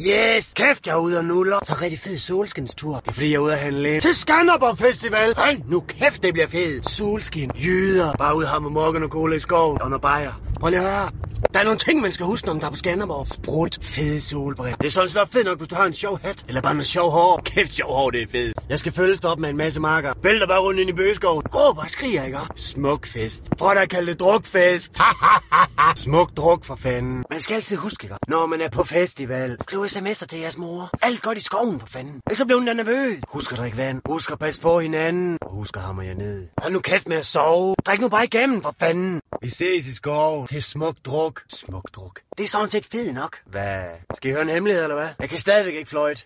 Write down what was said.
Yes, kæft jeg er ude og nuller. Så rigtig fed solskinstur. Det er fordi jeg er ude at handle lidt. Til Skanderborg Festival. Høj, nu kæft det bliver fedt. Solskin, jyder, bare ude her med morgen og cola i skoven og noget bajer. Prøv lige at høre. Der er nogle ting, man skal huske, når man tager på Skanderborg. Sprut, fede solbriller. Det er sådan så fedt nok, hvis du har en sjov hat. Eller bare noget sjov hår. Kæft sjov hår, det er fedt. Jeg skal følges op med en masse marker. Vælter bare rundt ind i bøgeskoven. Råber og skriger, ikke? Smuk fest. Prøv da at kalde det drukfest. Smuk druk for fanden. Man skal altid huske, ikke? Når man er på festival. Skriv sms'er til jeres mor. Alt godt i skoven for fanden. Ellers så bliver hun da nervøs. Husk at drikke vand. Husk at passe på hinanden. Og husk at hamre jer ned. Hold nu kæft med at sove. Drik nu bare igennem for fanden. Vi ses i skoven. Til smuk druk. Smuk druk. Det er sådan set fedt nok. Hvad? Skal I høre en hemmelighed, eller hvad? Jeg kan stadigvæk ikke fløjte.